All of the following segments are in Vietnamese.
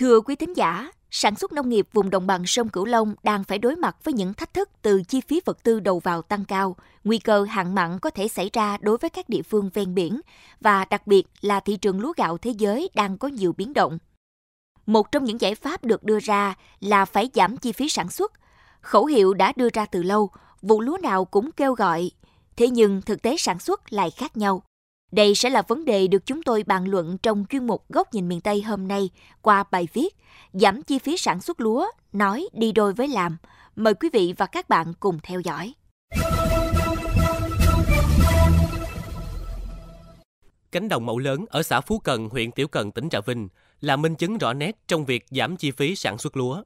Thưa quý thính giả, sản xuất nông nghiệp vùng đồng bằng sông Cửu Long đang phải đối mặt với những thách thức từ chi phí vật tư đầu vào tăng cao, nguy cơ hạn mặn có thể xảy ra đối với các địa phương ven biển và đặc biệt là thị trường lúa gạo thế giới đang có nhiều biến động. Một trong những giải pháp được đưa ra là phải giảm chi phí sản xuất. Khẩu hiệu đã đưa ra từ lâu, vụ lúa nào cũng kêu gọi, thế nhưng thực tế sản xuất lại khác nhau. Đây sẽ là vấn đề được chúng tôi bàn luận trong chuyên mục Góc nhìn miền Tây hôm nay qua bài viết Giảm chi phí sản xuất lúa, nói đi đôi với làm. Mời quý vị và các bạn cùng theo dõi. Cánh đồng mẫu lớn ở xã Phú Cần, huyện Tiểu Cần, tỉnh Trà Vinh là minh chứng rõ nét trong việc giảm chi phí sản xuất lúa.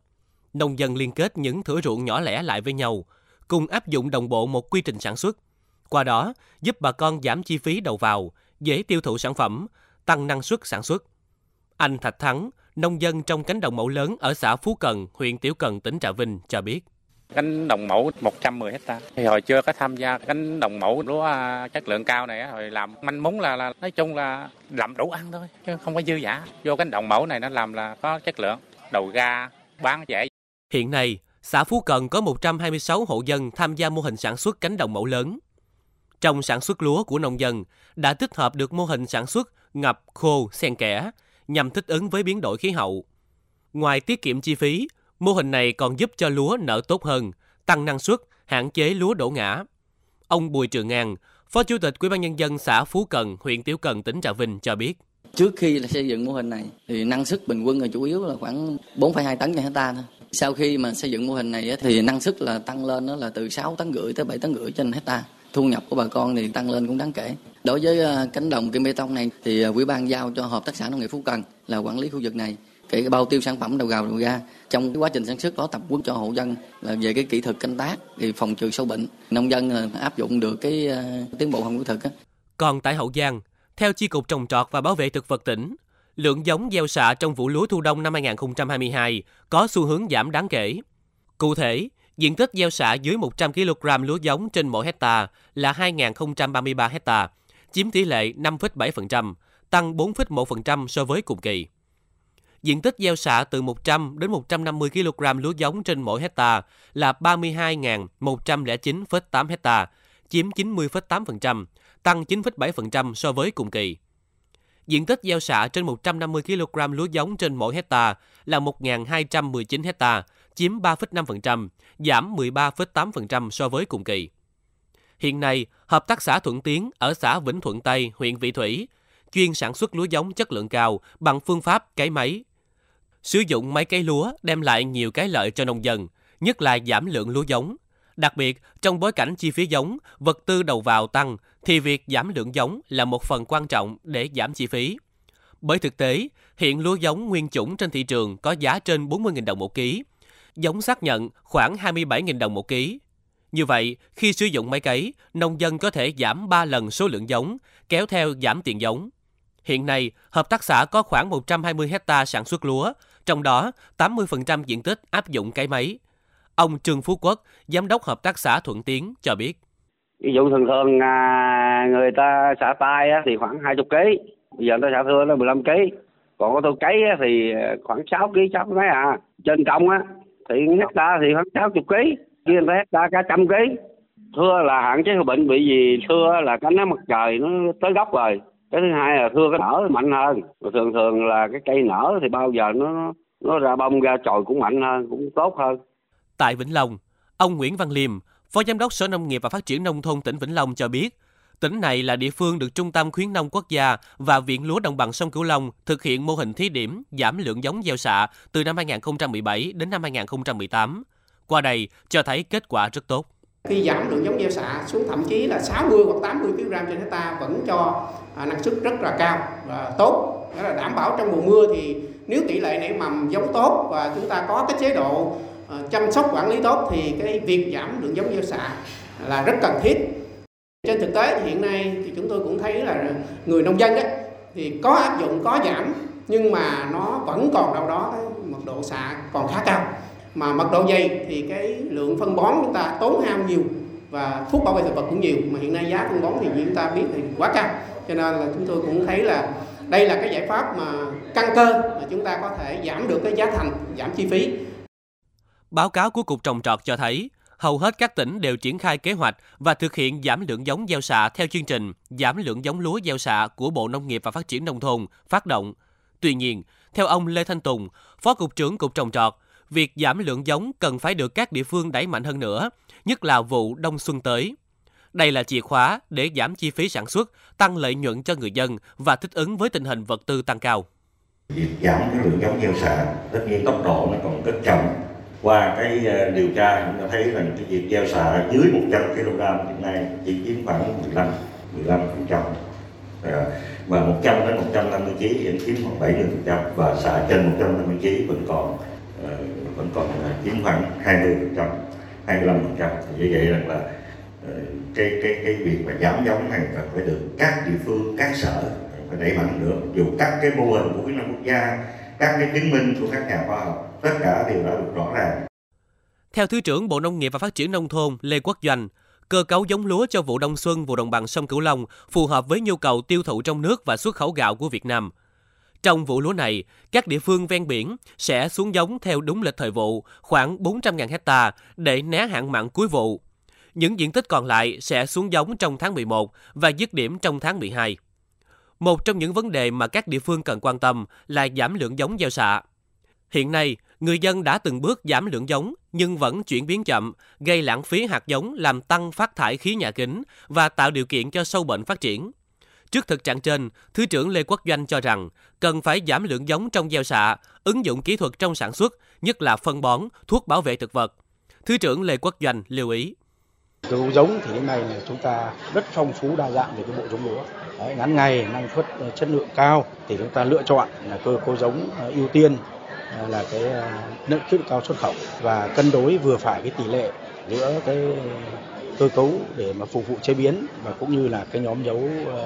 Nông dân liên kết những thửa ruộng nhỏ lẻ lại với nhau, cùng áp dụng đồng bộ một quy trình sản xuất. Qua đó, giúp bà con giảm chi phí đầu vào, dễ tiêu thụ sản phẩm, tăng năng suất sản xuất. Anh Thạch Thắng, nông dân trong cánh đồng mẫu lớn ở xã Phú Cần, huyện Tiểu Cần, tỉnh Trà Vinh cho biết. Cánh đồng mẫu 110 ha. Thì hồi chưa có tham gia cánh đồng mẫu lúa chất lượng cao này, hồi làm manh mún là nói chung là làm đủ ăn thôi, chứ không có dư giả. Vô cánh đồng mẫu này nó làm là có chất lượng, đầu ra, bán dễ. Hiện nay, xã Phú Cần có 126 hộ dân tham gia mô hình sản xuất cánh đồng mẫu lớn. Trong sản xuất lúa của nông dân đã tích hợp được mô hình sản xuất ngập, khô, xen kẽ nhằm thích ứng với biến đổi khí hậu. Ngoài tiết kiệm chi phí, mô hình này còn giúp cho lúa nở tốt hơn, tăng năng suất, hạn chế lúa đổ ngã. Ông Bùi Trường An, Phó Chủ tịch Ủy ban Nhân dân xã Phú Cần, huyện Tiểu Cần, tỉnh Trà Vinh cho biết. Trước khi xây dựng mô hình này thì năng suất bình quân là chủ yếu là khoảng 4,2 tấn trên hectare thôi. Sau khi mà xây dựng mô hình này thì năng suất là tăng lên là từ 6,5 tấn tới 7,5 tấn trên hectare. Thu nhập của bà con thì tăng lên cũng đáng kể. Đối với cánh đồng cây bê tông này thì Ủy ban giao cho Hợp tác xã Nông nghiệp Phú Cần là quản lý khu vực này, kể bao tiêu sản phẩm đầu vào đầu ra. Trong quá trình sản xuất có tập huấn cho hộ dân là về cái kỹ thuật canh tác thì phòng trừ sâu bệnh. Nông dân áp dụng được cái tiến bộ khoa học kỹ thuật. Còn tại Hậu Giang, theo Chi cục Trồng trọt và Bảo vệ thực vật tỉnh, lượng giống gieo xạ trong vụ lúa thu đông năm 2022 có xu hướng giảm đáng kể. Cụ thể, diện tích gieo xạ dưới 100 kg lúa giống trên mỗi hectare là 2.033 hectare, chiếm tỷ lệ 5,7%, tăng 4,1% so với cùng kỳ. Diện tích gieo xạ từ 100 đến 150 kg lúa giống trên mỗi hectare là 32.109,8 hectare, chiếm 90,8%, tăng 9,7% so với cùng kỳ. Diện tích gieo xạ trên 150 kg lúa giống trên mỗi hectare là 1.219 hectare, chiếm 3,5%, giảm 13,8% so với cùng kỳ. Hiện nay, Hợp tác xã Thuận Tiến ở xã Vĩnh Thuận Tây, huyện Vị Thủy, chuyên sản xuất lúa giống chất lượng cao bằng phương pháp cấy máy. Sử dụng máy cấy lúa đem lại nhiều cái lợi cho nông dân, nhất là giảm lượng lúa giống. Đặc biệt, trong bối cảnh chi phí giống, vật tư đầu vào tăng, thì việc giảm lượng giống là một phần quan trọng để giảm chi phí. Bởi thực tế, hiện lúa giống nguyên chủng trên thị trường có giá trên 40.000 đồng một ký, giống xác nhận khoảng 27.000 đồng một ký. Như vậy, khi sử dụng máy cấy, nông dân có thể giảm 3 lần số lượng giống, kéo theo giảm tiền giống. Hiện nay, hợp tác xã có khoảng 120 hectare sản xuất lúa, trong đó 80% diện tích áp dụng cấy máy. Ông Trương Phú Quốc, Giám đốc Hợp tác xã Thuận Tiến cho biết. Ví dụ thường người ta xả tay thì khoảng 20 kg, bây giờ người ta xả thưa nó 15 kg. Còn tôi cấy thì khoảng 6 kg, 6 mấy à. Trên công thì hectare thì khoảng 60 kg, kia người ta hectare cả 100 kg. Thưa là hạn chế bệnh, bởi vì thưa là cánh nắng mặt trời nó tới gốc rồi. Cái thứ hai là thưa cái nở mạnh hơn. Thường là cái cây nở thì bao giờ nó ra bông ra chồi cũng mạnh hơn, cũng tốt hơn. Tại Vĩnh Long, ông Nguyễn Văn Liêm, Phó Giám đốc Sở Nông nghiệp và Phát triển Nông thôn tỉnh Vĩnh Long cho biết, tỉnh này là địa phương được Trung tâm Khuyến nông Quốc gia và Viện Lúa Đồng bằng sông Cửu Long thực hiện mô hình thí điểm giảm lượng giống gieo xạ từ năm 2017 đến năm 2018. Qua đây cho thấy kết quả rất tốt. Khi giảm lượng giống gieo xạ xuống thậm chí là 60 hoặc 80 kg trên hectare vẫn cho năng suất rất là cao và tốt. Đó là đảm bảo trong mùa mưa thì nếu tỷ lệ nảy mầm giống tốt và chúng ta có cái chế độ chăm sóc quản lý tốt thì cái việc giảm lượng giống gieo xạ là rất cần thiết. Trên thực tế thì hiện nay thì chúng tôi cũng thấy là người nông dân ấy, thì có áp dụng, có giảm nhưng mà nó vẫn còn đâu đó cái mật độ xạ còn khá cao. Mà mật độ dày thì cái lượng phân bón chúng ta tốn hao nhiều và thuốc bảo vệ thực vật cũng nhiều. Mà hiện nay giá phân bón thì chúng ta biết thì quá cao. Cho nên là chúng tôi cũng thấy là đây là cái giải pháp mà căn cơ mà chúng ta có thể giảm được cái giá thành, giảm chi phí. Báo cáo của Cục Trồng trọt cho thấy, hầu hết các tỉnh đều triển khai kế hoạch và thực hiện giảm lượng giống gieo xạ theo chương trình giảm lượng giống lúa gieo xạ của Bộ Nông nghiệp và Phát triển Nông thôn phát động. Tuy nhiên, theo ông Lê Thanh Tùng, Phó Cục trưởng Cục Trồng trọt, việc giảm lượng giống cần phải được các địa phương đẩy mạnh hơn nữa, nhất là vụ đông xuân tới. Đây là chìa khóa để giảm chi phí sản xuất, tăng lợi nhuận cho người dân và thích ứng với tình hình vật tư tăng cao. Việc giảm cái lượng giống gieo xạ, tất nhiên tốc độ nó còn rất chậm. Qua cái điều tra chúng ta thấy rằng cái việc gieo xạ dưới 100 kg hiện nay chỉ chiếm khoảng 15%. Và 100 đến 150 kg hiện chiếm khoảng 70% và xạ trên 150 kg vẫn còn chiếm khoảng 20%, 25%. Vì vậy rằng là cái việc mà giảm giống này phải được các địa phương, các sở phải đẩy mạnh được. Dù các cái mô hình của Việt Nam quốc gia, các cái chứng minh của các nhà khoa học, tất cả đều đã được rõ ràng. Theo Thứ trưởng Bộ Nông nghiệp và Phát triển Nông thôn Lê Quốc Doanh, cơ cấu giống lúa cho vụ đông xuân vùng đồng bằng sông Cửu Long phù hợp với nhu cầu tiêu thụ trong nước và xuất khẩu gạo của Việt Nam. Trong vụ lúa này, các địa phương ven biển sẽ xuống giống theo đúng lịch thời vụ, khoảng 400.000 hectare để né hạn mặn cuối vụ. Những diện tích còn lại sẽ xuống giống trong tháng 11 và dứt điểm trong tháng 12. Một trong những vấn đề mà các địa phương cần quan tâm là giảm lượng giống gieo xạ. Hiện nay, người dân đã từng bước giảm lượng giống nhưng vẫn chuyển biến chậm, gây lãng phí hạt giống, làm tăng phát thải khí nhà kính và tạo điều kiện cho sâu bệnh phát triển. Trước thực trạng trên, Thứ trưởng Lê Quốc Doanh cho rằng cần phải giảm lượng giống trong gieo xạ, ứng dụng kỹ thuật trong sản xuất, nhất là phân bón, thuốc bảo vệ thực vật. Thứ trưởng Lê Quốc Doanh lưu ý. Từ giống thì hiện nay là chúng ta rất phong phú đa dạng về cái bộ giống lúa. Đấy, ngắn ngày, năng suất, chất lượng cao thì chúng ta lựa chọn là cơ cấu giống ưu tiên là cái năng suất cao xuất khẩu và cân đối vừa phải cái tỷ lệ giữa cái cơ cấu để mà phục vụ chế biến và cũng như là cái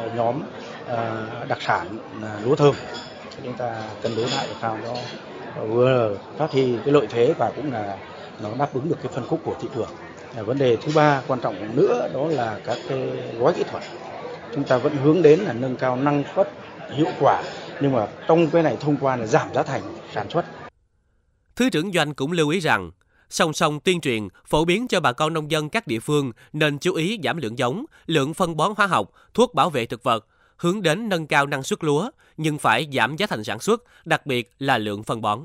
nhóm đặc sản lúa thơm. Chúng ta cân đối lại sao nó vừa phát huy cái lợi thế và cũng là nó đáp ứng được cái phân khúc của thị trường. Vấn đề thứ ba quan trọng nữa đó là các cái gói kỹ thuật. Chúng ta vẫn hướng đến là nâng cao năng suất, hiệu quả, nhưng mà trong cái này thông qua là giảm giá thành sản xuất. Thứ trưởng Doanh cũng lưu ý rằng, song song tuyên truyền, phổ biến cho bà con nông dân các địa phương nên chú ý giảm lượng giống, lượng phân bón hóa học, thuốc bảo vệ thực vật, hướng đến nâng cao năng suất lúa, nhưng phải giảm giá thành sản xuất, đặc biệt là lượng phân bón.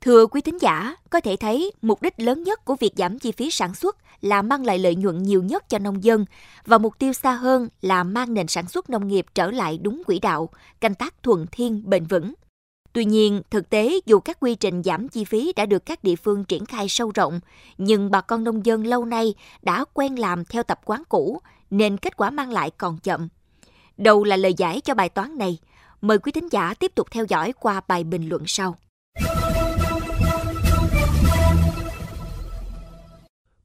Thưa quý thính giả, có thể thấy mục đích lớn nhất của việc giảm chi phí sản xuất là mang lại lợi nhuận nhiều nhất cho nông dân và mục tiêu xa hơn là mang nền sản xuất nông nghiệp trở lại đúng quỹ đạo, canh tác thuần thiên, bền vững. Tuy nhiên, thực tế dù các quy trình giảm chi phí đã được các địa phương triển khai sâu rộng, nhưng bà con nông dân lâu nay đã quen làm theo tập quán cũ nên kết quả mang lại còn chậm. Đâu là lời giải cho bài toán này? Mời quý thính giả tiếp tục theo dõi qua bài bình luận sau.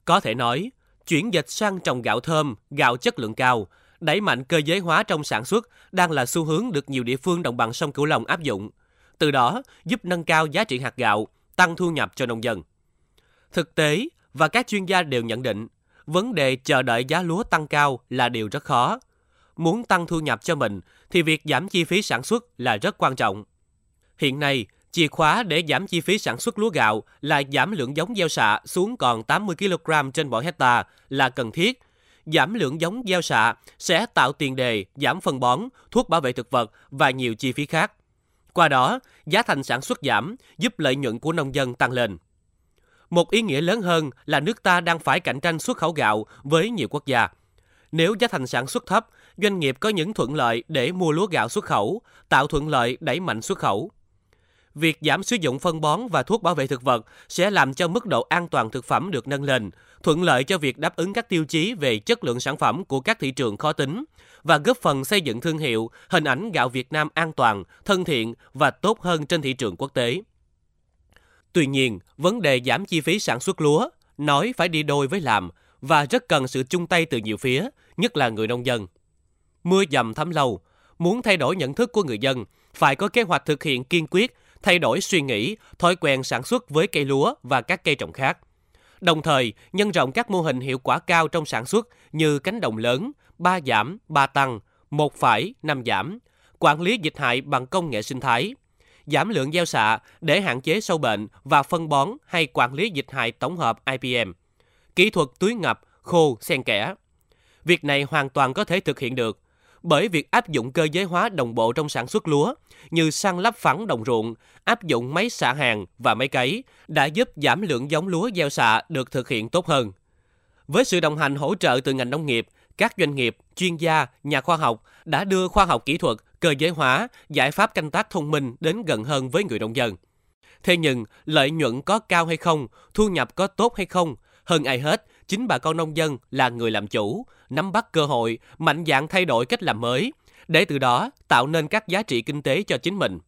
Có thể nói, chuyển dịch sang trồng gạo thơm, gạo chất lượng cao, đẩy mạnh cơ giới hóa trong sản xuất đang là xu hướng được nhiều địa phương đồng bằng sông Cửu Long áp dụng. Từ đó, giúp nâng cao giá trị hạt gạo, tăng thu nhập cho nông dân. Thực tế, và các chuyên gia đều nhận định, vấn đề chờ đợi giá lúa tăng cao là điều rất khó. Muốn tăng thu nhập cho mình thì việc giảm chi phí sản xuất là rất quan trọng. Hiện nay, chìa khóa để giảm chi phí sản xuất lúa gạo là giảm lượng giống gieo xạ xuống còn 80 kg trên mỗi hectare là cần thiết. Giảm lượng giống gieo xạ sẽ tạo tiền đề giảm phân bón, thuốc bảo vệ thực vật và nhiều chi phí khác. Qua đó, giá thành sản xuất giảm, giúp lợi nhuận của nông dân tăng lên. Một ý nghĩa lớn hơn là nước ta đang phải cạnh tranh xuất khẩu gạo với nhiều quốc gia. Nếu giá thành sản xuất thấp, doanh nghiệp có những thuận lợi để mua lúa gạo xuất khẩu, tạo thuận lợi đẩy mạnh xuất khẩu. Việc giảm sử dụng phân bón và thuốc bảo vệ thực vật sẽ làm cho mức độ an toàn thực phẩm được nâng lên, thuận lợi cho việc đáp ứng các tiêu chí về chất lượng sản phẩm của các thị trường khó tính và góp phần xây dựng thương hiệu, hình ảnh gạo Việt Nam an toàn, thân thiện và tốt hơn trên thị trường quốc tế. Tuy nhiên, vấn đề giảm chi phí sản xuất lúa, nói phải đi đôi với làm và rất cần sự chung tay từ nhiều phía, nhất là người nông dân. Mưa dầm thấm lâu, muốn thay đổi nhận thức của người dân, phải có kế hoạch thực hiện kiên quyết, thay đổi suy nghĩ, thói quen sản xuất với cây lúa và các cây trồng khác. Đồng thời, nhân rộng các mô hình hiệu quả cao trong sản xuất như cánh đồng lớn, 3 giảm, 3 tăng, 1 phải, 5 giảm, quản lý dịch hại bằng công nghệ sinh thái, giảm lượng gieo xạ để hạn chế sâu bệnh và phân bón hay quản lý dịch hại tổng hợp IPM, kỹ thuật tưới ngập, khô, xen kẽ. Việc này hoàn toàn có thể thực hiện được, bởi việc áp dụng cơ giới hóa đồng bộ trong sản xuất lúa như san lấp phẳng đồng ruộng, áp dụng máy xạ hàng và máy cấy đã giúp giảm lượng giống lúa gieo xạ được thực hiện tốt hơn. Với sự đồng hành hỗ trợ từ ngành nông nghiệp, các doanh nghiệp, chuyên gia, nhà khoa học đã đưa khoa học kỹ thuật, cơ giới hóa, giải pháp canh tác thông minh đến gần hơn với người nông dân. Thế nhưng, lợi nhuận có cao hay không, thu nhập có tốt hay không, hơn ai hết, chính bà con nông dân là người làm chủ, nắm bắt cơ hội, mạnh dạn thay đổi cách làm mới, để từ đó tạo nên các giá trị kinh tế cho chính mình.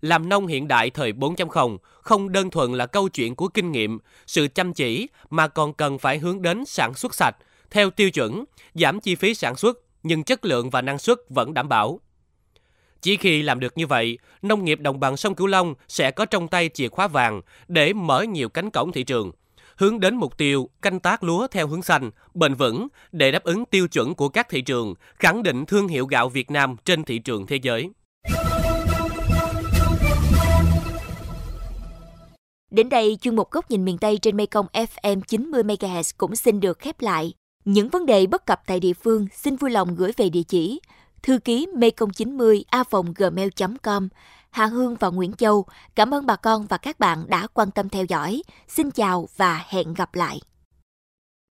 Làm nông hiện đại thời 4.0 không đơn thuần là câu chuyện của kinh nghiệm, sự chăm chỉ mà còn cần phải hướng đến sản xuất sạch, theo tiêu chuẩn, giảm chi phí sản xuất nhưng chất lượng và năng suất vẫn đảm bảo. Chỉ khi làm được như vậy, nông nghiệp đồng bằng sông Cửu Long sẽ có trong tay chìa khóa vàng để mở nhiều cánh cổng thị trường, hướng đến mục tiêu canh tác lúa theo hướng xanh, bền vững để đáp ứng tiêu chuẩn của các thị trường, khẳng định thương hiệu gạo Việt Nam trên thị trường thế giới. Đến đây, chuyên mục Góc nhìn miền Tây trên Mekong FM 90MHz cũng xin được khép lại. Những vấn đề bất cập tại địa phương xin vui lòng gửi về địa chỉ thư ký mekong90a@gmail.com. Hà Hương và Nguyễn Châu, cảm ơn bà con và các bạn đã quan tâm theo dõi. Xin chào và hẹn gặp lại.